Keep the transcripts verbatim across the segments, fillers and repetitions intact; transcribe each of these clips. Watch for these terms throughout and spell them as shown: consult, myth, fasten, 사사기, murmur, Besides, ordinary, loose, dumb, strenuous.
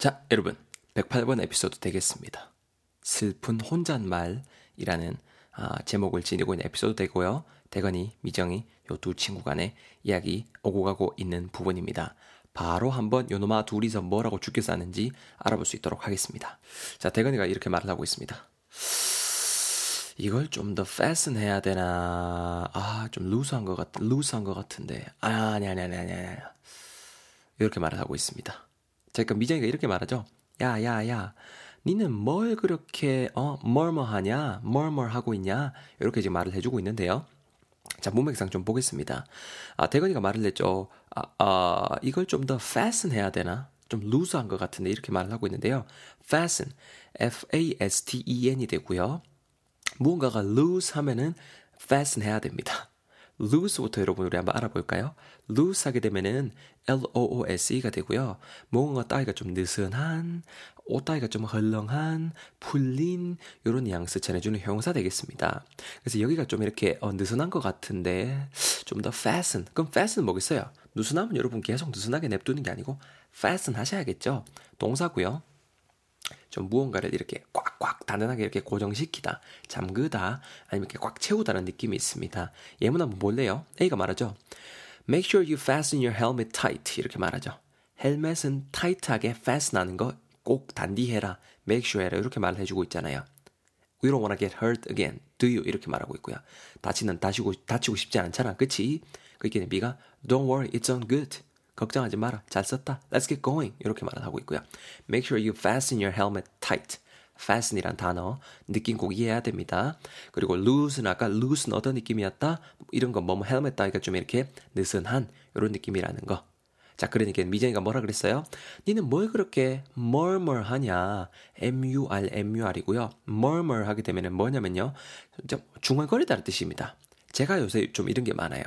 자, 여러분, 백팔 번 에피소드 되겠습니다. 슬픈 혼잣말이라는 아, 제목을 지니고 있는 에피소드 되고요. 대건이, 미정이 요 두 친구 간의 이야기 오고 가고 있는 부분입니다. 바로 한번 요놈아 둘이서 뭐라고 죽겠어 하는지 알아볼 수 있도록 하겠습니다. 자, 대건이가 이렇게 말을 하고 있습니다. 이걸 좀 더 fasten 해야 되나? 아, 좀 loose한 것 같, loose한 것 같은데. 아, 아니, 아니, 아니, 아니, 아니. 이렇게 말을 하고 있습니다. 자, 그러니까 미정이가 이렇게 말하죠. 야, 야, 야. 니는 뭘 그렇게, 어, murmur 하냐? murmur 하고 있냐? 이렇게 지금 말을 해주고 있는데요. 자, 문맥상 좀 보겠습니다. 아, 대건이가 말을 했죠. 아, 아 이걸 좀 더 fasten 해야 되나? 좀 loose한 것 같은데. 이렇게 말을 하고 있는데요. fasten, 에프 에이 에스 티 이 엔이 되고요. 무언가가 loose 하면은 fasten 해야 됩니다. loose부터 여러분 우리 한번 알아볼까요? loose 하게 되면은 엘 오 오 에스 이가 되고요. 뭔가 따위가 좀 느슨한, 옷 따위가 좀 헐렁한, 풀린 이런 뉘앙스 전해주는 형용사 되겠습니다. 그래서 여기가 좀 이렇게 어, 느슨한 것 같은데 좀 더 fasten. 그럼 fasten 뭐겠어요? 느슨하면 여러분 계속 느슨하게 냅두는 게 아니고 fasten 하셔야겠죠. 동사고요. 좀 무언가를 이렇게 꽉꽉 단단하게 이렇게 고정시키다, 잠그다, 아니면 이렇게 꽉 채우다는 느낌이 있습니다. 예문 한번 볼래요? A가 말하죠. Make sure you fasten your helmet tight. 이렇게 말하죠. 헬멧은 타이트하게 fasten하는 거 꼭 단디해라. Make sure 해라. 이렇게 말을 해주고 있잖아요. We don't wanna get hurt again. Do you? 이렇게 말하고 있고요. 다치는 다치고 다치고 싶지 않잖아. 그치? 그러니까 B가 Don't worry, it's all good. 걱정하지 마라. 잘 썼다. Let's get going. 이렇게 말을 하고 있고요. Make sure you fasten your helmet tight. fasten이란 단어 느낌 꼭 이해해야 됩니다. 그리고 loose는 아까 loose는 어떤 느낌이었다? 이런 거 뭐뭐 헬멧 따위가 좀 이렇게 느슨한 이런 느낌이라는 거. 자, 그러니까 미정이가 뭐라 그랬어요? 니는 뭘 그렇게 murmur 하냐? 엠 유 알, 엠 유 알이고요. murmur 하게 되면 뭐냐면요. 중얼거리다는 뜻입니다. 제가 요새 좀 이런 게 많아요.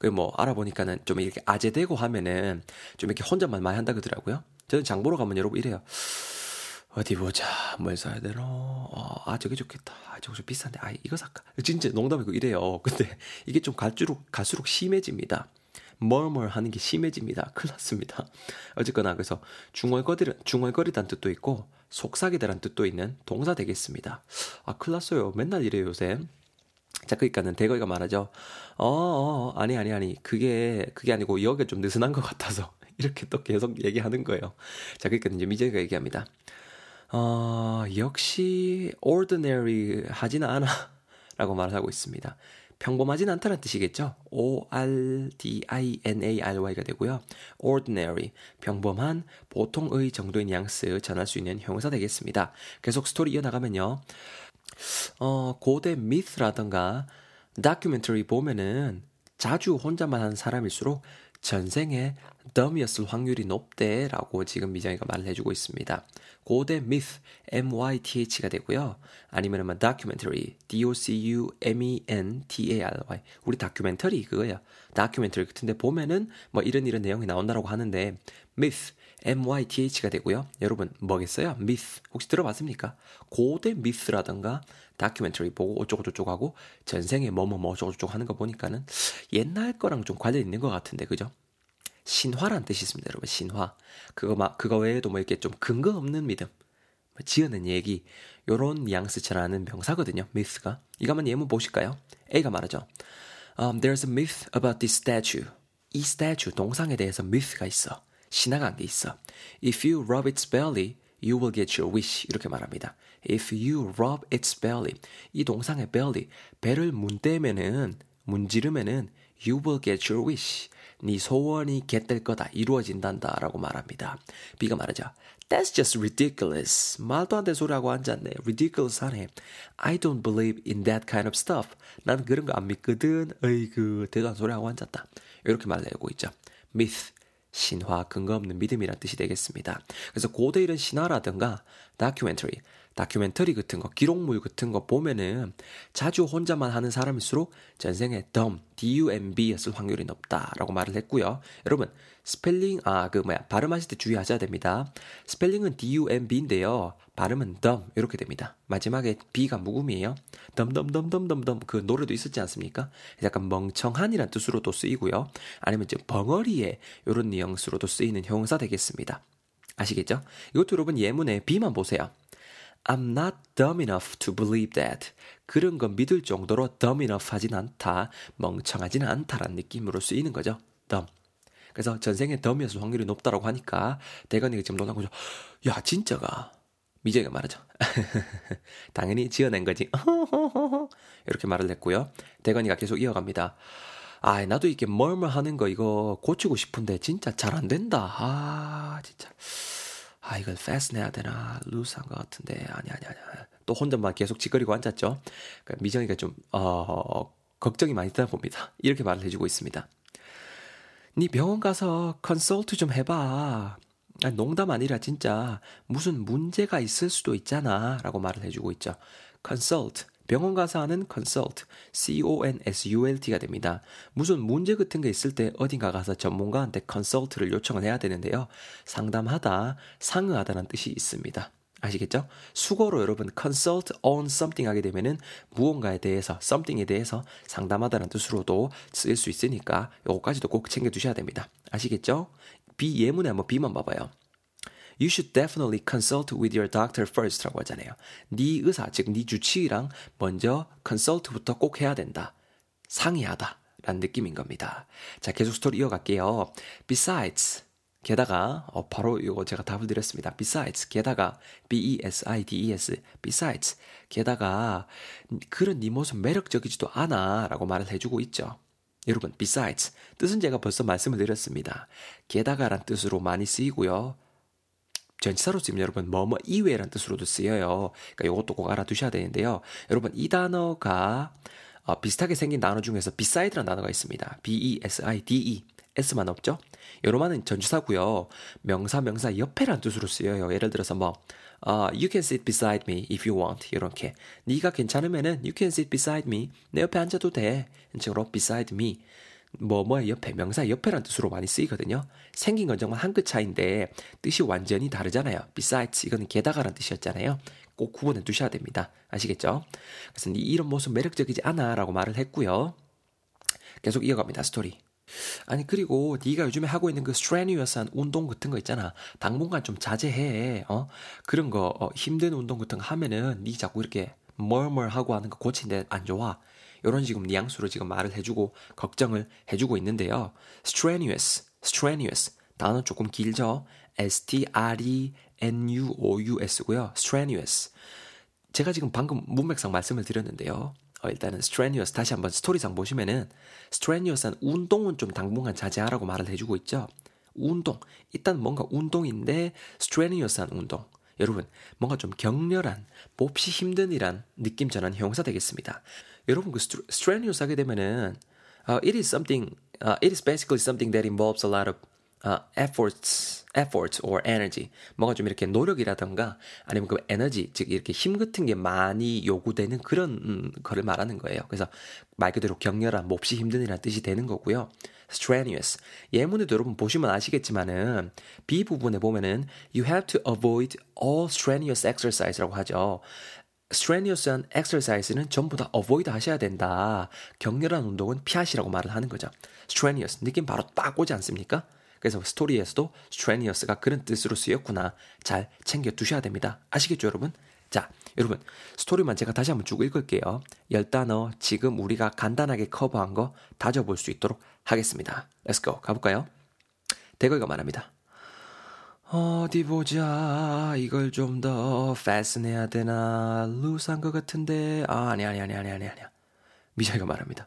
그 뭐 알아보니까는 좀 이렇게 아재되고 하면은 좀 이렇게 혼잣말 많이 한다 그러더라고요. 저는 장 보러 가면 여러분 이래요. 어디 보자. 뭘 사야 되노? 어, 아 저게 좋겠다. 아 저거 좀 비싼데. 아 이거 살까? 진짜 농담이고 이래요. 근데 이게 좀 갈수록 갈수록 심해집니다. murmur 하는 게 심해집니다. 큰일 났습니다. 어쨌거나 그래서 중얼거리란, 중얼거리란 뜻도 있고 속삭이다란 뜻도 있는 동사 되겠습니다. 아 큰일 났어요. 맨날 이래요 요새. 자, 그러니까는 대거이가 말하죠. 어, 어, 아니, 아니, 아니. 그게, 그게 아니고 여기가 좀 느슨한 것 같아서. 이렇게 또 계속 얘기하는 거예요. 자, 그러니까 이제 미정이가 얘기합니다. 어, 역시, ordinary 하진 않아. 라고 말을 하고 있습니다. 평범하진 않다는 뜻이겠죠. O R D I N A R Y가 되고요. ordinary, 평범한, 보통의 정도의 뉘앙스 전할 수 있는 형용사 되겠습니다. 계속 스토리 이어나가면요. 어, 고대 myth라던가 다큐멘터리 보면은 자주 혼자만 하는 사람일수록 전생에 dumb이었을 확률이 높대라고 지금 미정이가 말을 해주고 있습니다. 고대 myth, myth가 되고요. 아니면은 다큐멘터리, D O C U M E N T A R Y. 우리 다큐멘터리 그거예요. 다큐멘터리 같은데 보면은 뭐 이런 이런 내용이 나온다라고 하는데 myth, myth가 되고요. 여러분 뭐겠어요? myth 혹시 들어봤습니까? 고대 myth라던가 다큐멘터리 보고 어쩌고저쩌고 하고 전생에 뭐뭐뭐 어쩌고저쩌고 하는 거 보니까는 옛날 거랑 좀 관련 있는 것 같은데 그죠? 신화란 뜻이 있습니다, 여러분. 신화. 그거 막 그거 외에도 뭐 이렇게 좀 근거 없는 믿음, 뭐 지어낸 얘기 요런 뉘앙스 전하는 명사거든요. myth가. 이거 한번 예문 보실까요? A가 말하죠. Um, There's a myth about this statue. 이 statue 동상에 대해서 myth가 있어. 신화가 한 게 있어. If you rub its belly, you will get your wish. 이렇게 말합니다. If you rub its belly. 이 동상의 belly, 배를 문대면은, 문지르면은 you will get your wish. 네 소원이 겟될 거다, 이루어진단다 라고 말합니다. B가 말하죠. That's just ridiculous. 말도 안 되는 소리하고 앉았네. Ridiculous 하네. I don't believe in that kind of stuff. 난 그런 거 안 믿거든. 어이구, 대단한 소리하고 앉았다. 이렇게 말하고 있죠. myth. 신화, 근거 없는 믿음이란 뜻이 되겠습니다. 그래서 고대 이런 신화라든가 다큐멘터리, 다큐멘터리 같은 거, 기록물 같은 거 보면은 자주 혼자만 하는 사람일수록 전생에 dumb, D U M B였을 확률이 높다라고 말을 했고요. 여러분, 스펠링, 아, 그 뭐야, 발음하실 때 주의하셔야 됩니다. 스펠링은 D U M B인데요. 발음은 dumb, 이렇게 됩니다. 마지막에 B가 묵음이에요. 덤덤덤덤덤덤, 그 노래도 있었지 않습니까? 약간 멍청한이란 뜻으로도 쓰이고요. 아니면 좀 벙어리에, 이런 뉘앙스로도 쓰이는 형용사 되겠습니다. 아시겠죠? 이것도 여러분 예문에 B만 보세요. I'm not dumb enough to believe that. 그런 건 믿을 정도로 dumb enough 하진 않다. 멍청하진 않다라는 느낌으로 쓰이는 거죠. dumb. 그래서 전생에 dumb이었을 확률이 높다라고 하니까 대건이가 지금 논하고 있죠. 야, 진짜가. 미정이가 말하죠. 당연히 지어낸 거지. 이렇게 말을 했고요. 대건이가 계속 이어갑니다. 아, 나도 이렇게 murmur 하는 거 이거 고치고 싶은데 진짜 잘 안 된다. 아, 진짜. 아, 이건 fasten 해야 되나? loose 한 것 같은데. 아니, 아니, 아니. 또 혼자만 계속 짓거리고 앉았죠. 그러니까 미정이가 좀, 어, 걱정이 많이 되다 봅니다. 이렇게 말을 해주고 있습니다. 니 병원 가서 consult 좀 해봐. 아니, 농담 아니라 진짜 무슨 문제가 있을 수도 있잖아. 라고 말을 해주고 있죠. consult. 병원 가서 하는 consult, C-O-N-S-U-L-T가 됩니다. 무슨 문제 같은 게 있을 때 어딘가 가서 전문가한테 consult를 요청을 해야 되는데요. 상담하다, 상의하다라는 뜻이 있습니다. 아시겠죠? 수고로 여러분 consult on something 하게 되면은 무언가에 대해서, something에 대해서 상담하다라는 뜻으로도 쓰일 수 있으니까 요거까지도 꼭 챙겨두셔야 됩니다. 아시겠죠? B 예문에 한번 B만 봐봐요. You should definitely consult with your doctor first 라고 하잖아요. 네 의사, 즉 네 주치의랑 먼저 consult부터 꼭 해야 된다. 상의하다 라는 느낌인 겁니다. 자, 계속 스토리 이어갈게요. Besides, 게다가 어, 바로 이거 제가 답을 드렸습니다. Besides, 게다가 B-E-S-I-D-E-S Besides, 게다가 그런 네 모습 매력적이지도 않아 라고 말을 해주고 있죠. 여러분, Besides, 뜻은 제가 벌써 말씀을 드렸습니다. 게다가란 뜻으로 많이 쓰이고요. 전치사로 쓰면 여러분 뭐뭐 이외라는 뜻으로도 쓰여요. 그러니까 이것도 꼭 알아두셔야 되는데요. 여러분 이 단어가 어, 비슷하게 생긴 단어 중에서 beside라는 단어가 있습니다. B-E-S-I-D-E S만 없죠? 여러분은 전치사고요. 명사 명사 옆에라는 뜻으로 쓰여요. 예를 들어서 뭐 uh, You can sit beside me if you want 이렇게 네가 괜찮으면은 You can sit beside me 내 옆에 앉아도 돼. 이런 식으로 beside me 뭐뭐의 옆에, 명사의 옆에란 뜻으로 많이 쓰이거든요. 생긴 건 정말 한 끗 차이인데 뜻이 완전히 다르잖아요. Besides, 이거는 게다가란 뜻이었잖아요. 꼭 구분해 두셔야 됩니다. 아시겠죠? 그래서 네 이런 모습 매력적이지 않아 라고 말을 했고요. 계속 이어갑니다. 스토리. 아니 그리고 네가 요즘에 하고 있는 그 strenuous한 운동 같은 거 있잖아. 당분간 좀 자제해. 어? 그런 거 어, 힘든 운동 같은 거 하면은 네 자꾸 이렇게 murmur 하고 하는 거 고치는데 안 좋아. 이런 지금 뉘앙스로 지금 말을 해주고 걱정을 해주고 있는데요. strenuous, strenuous 단어 조금 길죠. S-T-R-E-N-U-O-U-S고요. strenuous 제가 지금 방금 문맥상 말씀을 드렸는데요. 어, 일단은 strenuous 다시 한번 스토리상 보시면은 strenuous한 운동은 좀 당분간 자제하라고 말을 해주고 있죠. 운동 일단 뭔가 운동인데 strenuous한 운동. 여러분 뭔가 좀 격렬한 몹시 힘든이란 느낌 전환 형용사 되겠습니다. 여러분 그 strenuous 하게 되면은 uh, it is something, uh, it is basically something that involves a lot of uh, efforts, efforts or energy. 뭔가 좀 이렇게 노력이라던가 아니면 그 에너지 즉 이렇게 힘 같은 게 많이 요구되는 그런 음, 거를 말하는 거예요. 그래서 말 그대로 격렬한 몹시 힘든이라는 뜻이 되는 거고요. strenuous 예문에도 여러분 보시면 아시겠지만은 B 부분에 보면은 you have to avoid all strenuous exercise라고 하죠. strenuous한 exercise는 전부 다 avoid 하셔야 된다. 격렬한 운동은 피하시라고 말을 하는 거죠. strenuous 느낌 바로 딱 오지 않습니까? 그래서 스토리에서도 strenuous가 그런 뜻으로 쓰였구나. 잘 챙겨 두셔야 됩니다. 아시겠죠, 여러분? 자, 여러분 스토리만 제가 다시 한번 쭉 읽을게요. 열 단어 지금 우리가 간단하게 커버한 거 다져볼 수 있도록 하겠습니다. Let's go. 가볼까요? 대거이가 말합니다. 어디 보자. 이걸 좀 더 fasten 해야 되나. loose 한 것 같은데. 아, 아니 아니 아니 아니 아니 아니야. 미자이가 말합니다.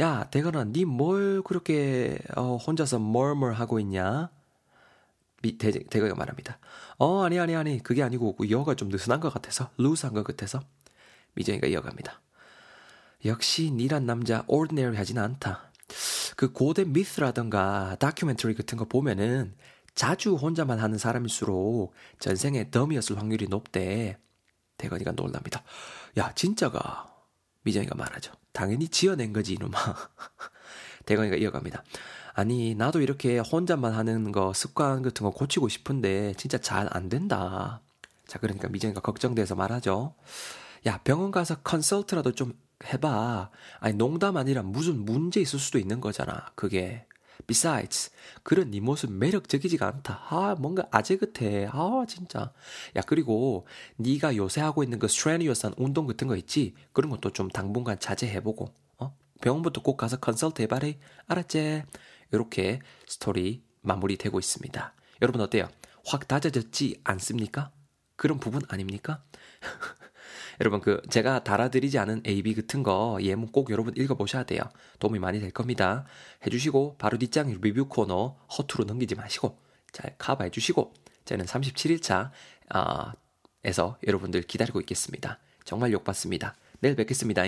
야, 대건아, 니 뭘 그렇게 어, 혼자서 murmur 하고 있냐? 대거이가 말합니다. 어 아니 아니 아니 그게 아니고 여가 좀 느슨한 것 같아서 loose한 것 같아서 미정이가 이어갑니다. 역시 니란 남자 ordinary 하진 않다. 그 고대 myth라던가 다큐멘터리 같은 거 보면은 자주 혼자만 하는 사람일수록 전생에 덤이었을 확률이 높대. 대건이가 놀랍니다. 야 진짜가? 미정이가 말하죠. 당연히 지어낸 거지 이놈아. 대건이가 이어갑니다. 아니 나도 이렇게 혼자만 하는 거 습관 같은 거 고치고 싶은데 진짜 잘 안 된다. 자 그러니까 미정이가 걱정돼서 말하죠. 야 병원 가서 컨설트라도 좀 해봐. 아니 농담 아니라 무슨 문제 있을 수도 있는 거잖아. 그게 Besides, 그런 네 모습 매력적이지가 않다. 아, 뭔가 아재긋해. 아, 진짜. 야, 그리고 네가 요새 하고 있는 그 strenuous한 운동 같은 거 있지? 그런 것도 좀 당분간 자제해보고, 어? 병원부터 꼭 가서 컨설트 해봐라. 알았지? 이렇게 스토리 마무리되고 있습니다. 여러분 어때요? 확 다져졌지 않습니까? 그런 부분 아닙니까? 여러분 그 제가 달아드리지 않은 에이비 같은 거 예문 꼭 여러분 읽어보셔야 돼요. 도움이 많이 될 겁니다. 해주시고 바로 뒷장 리뷰 코너 허투루 넘기지 마시고 잘 커버해주시고 저는 삼십칠 일차 어, 에서 여러분들 기다리고 있겠습니다. 정말 욕받습니다. 내일 뵙겠습니다.